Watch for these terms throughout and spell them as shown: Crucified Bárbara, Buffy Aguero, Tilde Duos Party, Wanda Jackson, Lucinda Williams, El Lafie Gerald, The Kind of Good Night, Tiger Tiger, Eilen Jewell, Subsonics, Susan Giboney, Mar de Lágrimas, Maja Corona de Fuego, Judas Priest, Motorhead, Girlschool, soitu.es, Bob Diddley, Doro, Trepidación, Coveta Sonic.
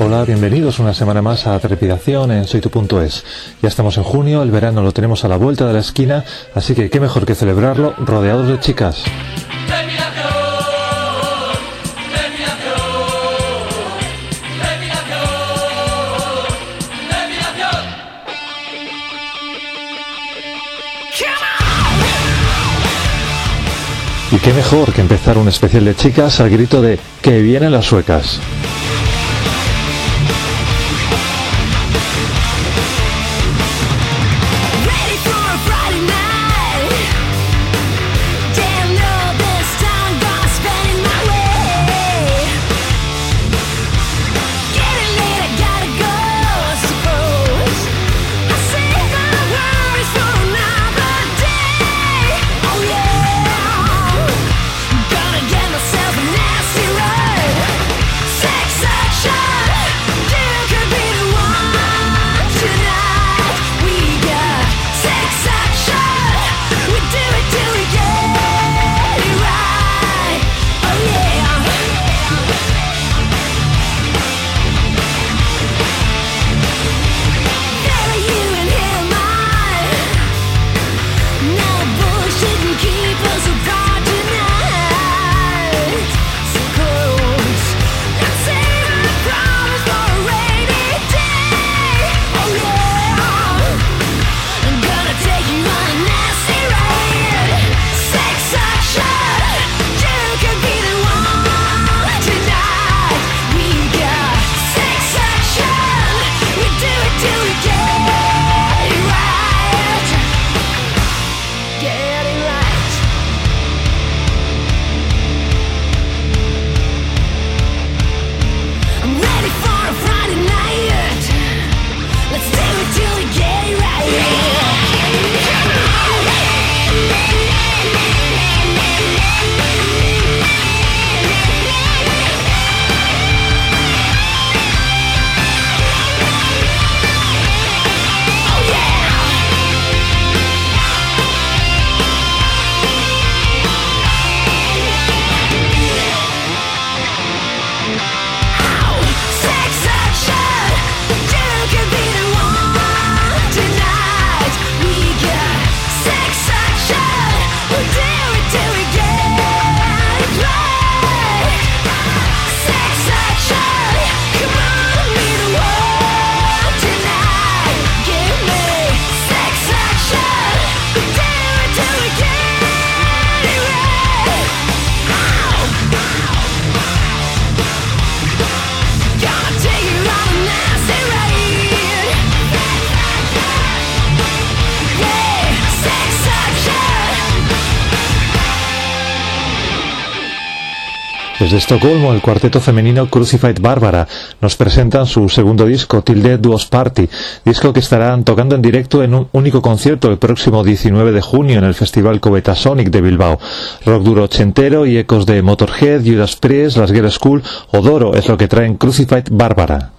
Hola, bienvenidos una semana más a Trepidación en soitu.es. Ya estamos en junio, el verano lo tenemos a la vuelta de la esquina, así que qué mejor que celebrarlo rodeados de chicas. Y qué mejor que empezar un especial de chicas al grito de ¡que vienen las suecas! Desde Estocolmo, el cuarteto femenino Crucified Bárbara nos presentan su segundo disco, Tilde Duos Party, disco que estarán tocando en directo en un único concierto el próximo 19 de junio en el Festival Coveta Sonic de Bilbao. Rock duro ochentero y ecos de Motorhead, Judas Priest, las Girlschool o Doro es lo que traen Crucified Bárbara.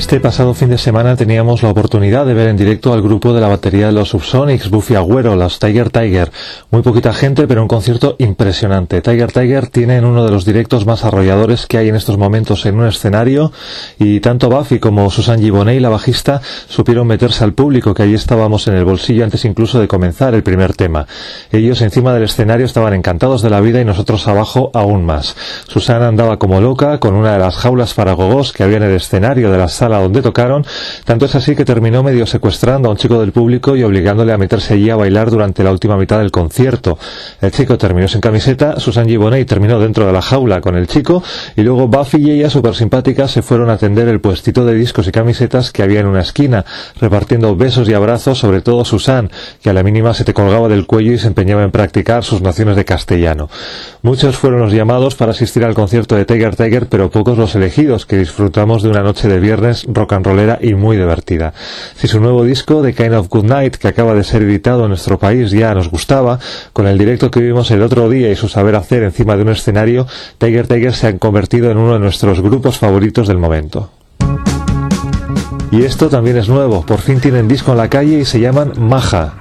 Este pasado fin de semana teníamos la oportunidad de ver en directo al grupo de la batería de los Subsonics, Buffy Aguero, los Tiger Tiger. Muy poquita gente, pero un concierto impresionante. Tiger Tiger tienen uno de los directos más arrolladores que hay en estos momentos en un escenario, y tanto Buffy como Susan Giboney, la bajista, supieron meterse al público, que allí estábamos en el bolsillo antes incluso de comenzar el primer tema. Ellos encima del escenario estaban encantados de la vida y nosotros abajo aún más. Susan andaba como loca con una de las jaulas para gogós que había en el escenario de las sala donde tocaron, tanto es así que terminó medio secuestrando a un chico del público y obligándole a meterse allí a bailar durante la última mitad del concierto. El chico terminó sin camiseta, Susan Giboney terminó dentro de la jaula con el chico, y luego Buffy y ella, súper simpáticas, se fueron a atender el puestito de discos y camisetas que había en una esquina, repartiendo besos y abrazos, sobre todo Susan, que a la mínima se te colgaba del cuello y se empeñaba en practicar sus nociones de castellano. Muchos fueron los llamados para asistir al concierto de Tiger Tiger, pero pocos los elegidos, que disfrutamos de una noche de viernes rock and rollera y muy divertida. Si su nuevo disco, The Kind of Good Night, que acaba de ser editado en nuestro país, ya nos gustaba, con el directo que vimos el otro día y su saber hacer encima de un escenario, Tiger Tiger se han convertido en uno de nuestros grupos favoritos del momento. Y esto también es nuevo, por fin tienen disco en la calle y se llaman Maja.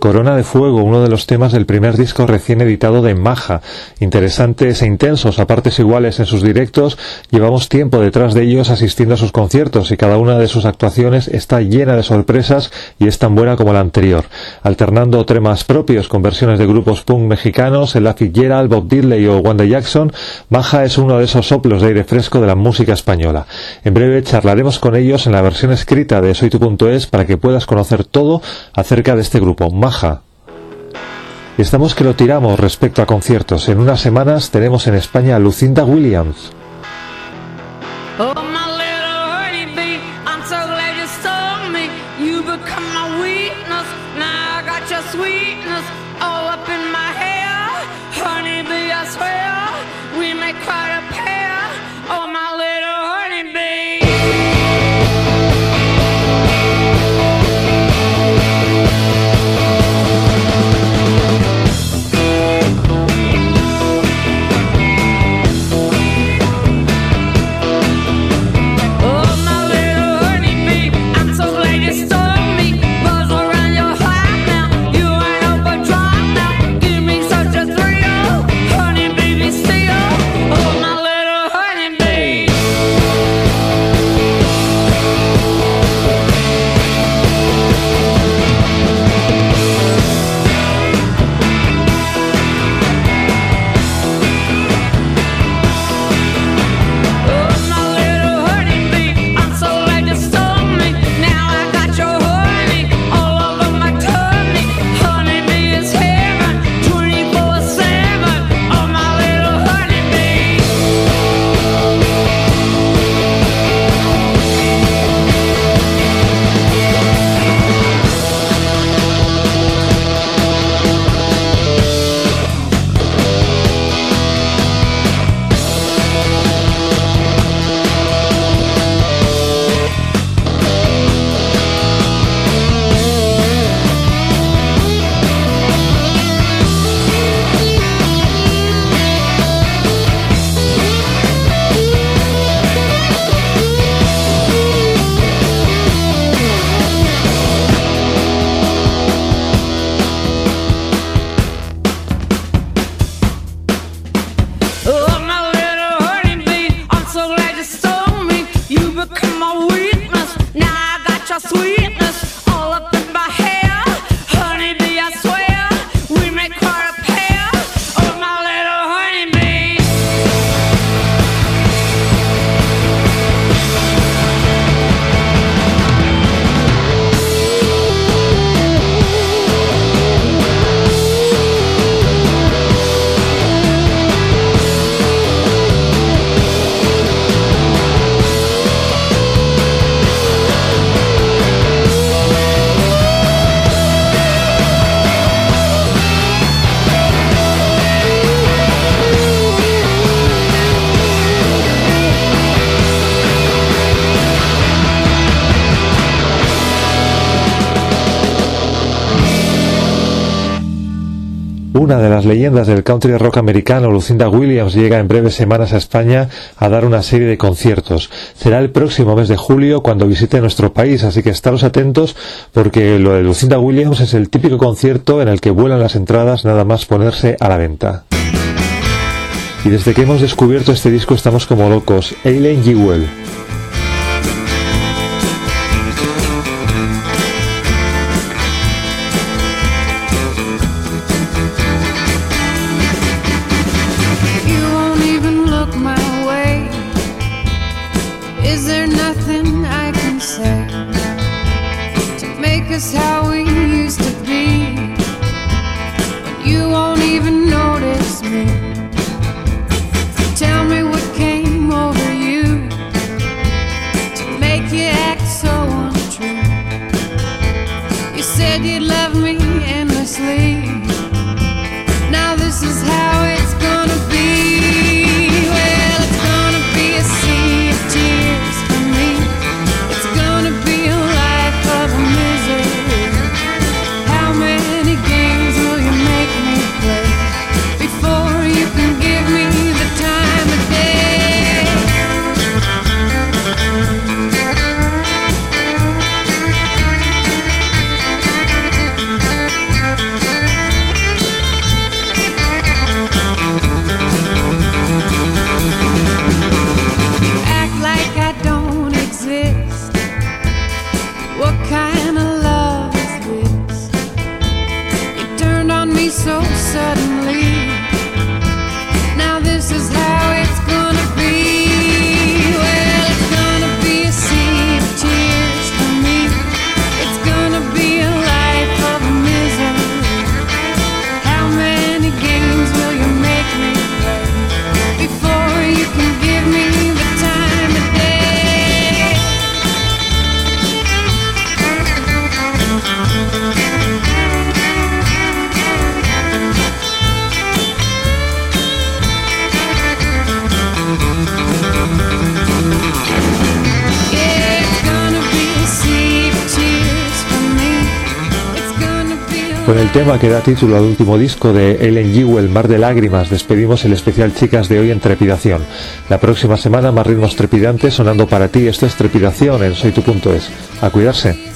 Corona de Fuego, uno de los temas del primer disco recién editado de Maja. Interesantes e intensos, a partes iguales en sus directos, llevamos tiempo detrás de ellos asistiendo a sus conciertos y cada una de sus actuaciones está llena de sorpresas y es tan buena como la anterior. Alternando temas propios con versiones de grupos punk mexicanos, El Lafie Gerald, Bob Diddley o Wanda Jackson, Maja es uno de esos soplos de aire fresco de la música española. En breve charlaremos con ellos en la versión escrita de soitu.es para que puedas conocer todo acerca de este grupo, Maja. Estamos que lo tiramos respecto a conciertos. En unas semanas tenemos en España a Lucinda Williams. Oh, my little honeybee, I'm so glad you saw me. Buzz around Una de las leyendas del country rock americano, Lucinda Williams, llega en breves semanas a España a dar una serie de conciertos. Será el próximo mes de julio cuando visite nuestro país, así que estaros atentos porque lo de Lucinda Williams es el típico concierto en el que vuelan las entradas nada más ponerse a la venta. Y desde que hemos descubierto este disco estamos como locos. Eilen Jewell. Con el tema que da título al último disco de Eilen Jewell, Mar de Lágrimas, despedimos el especial Chicas de hoy en Trepidación. La próxima semana más ritmos trepidantes sonando para ti. Esto es Trepidación en soitu.es. A cuidarse.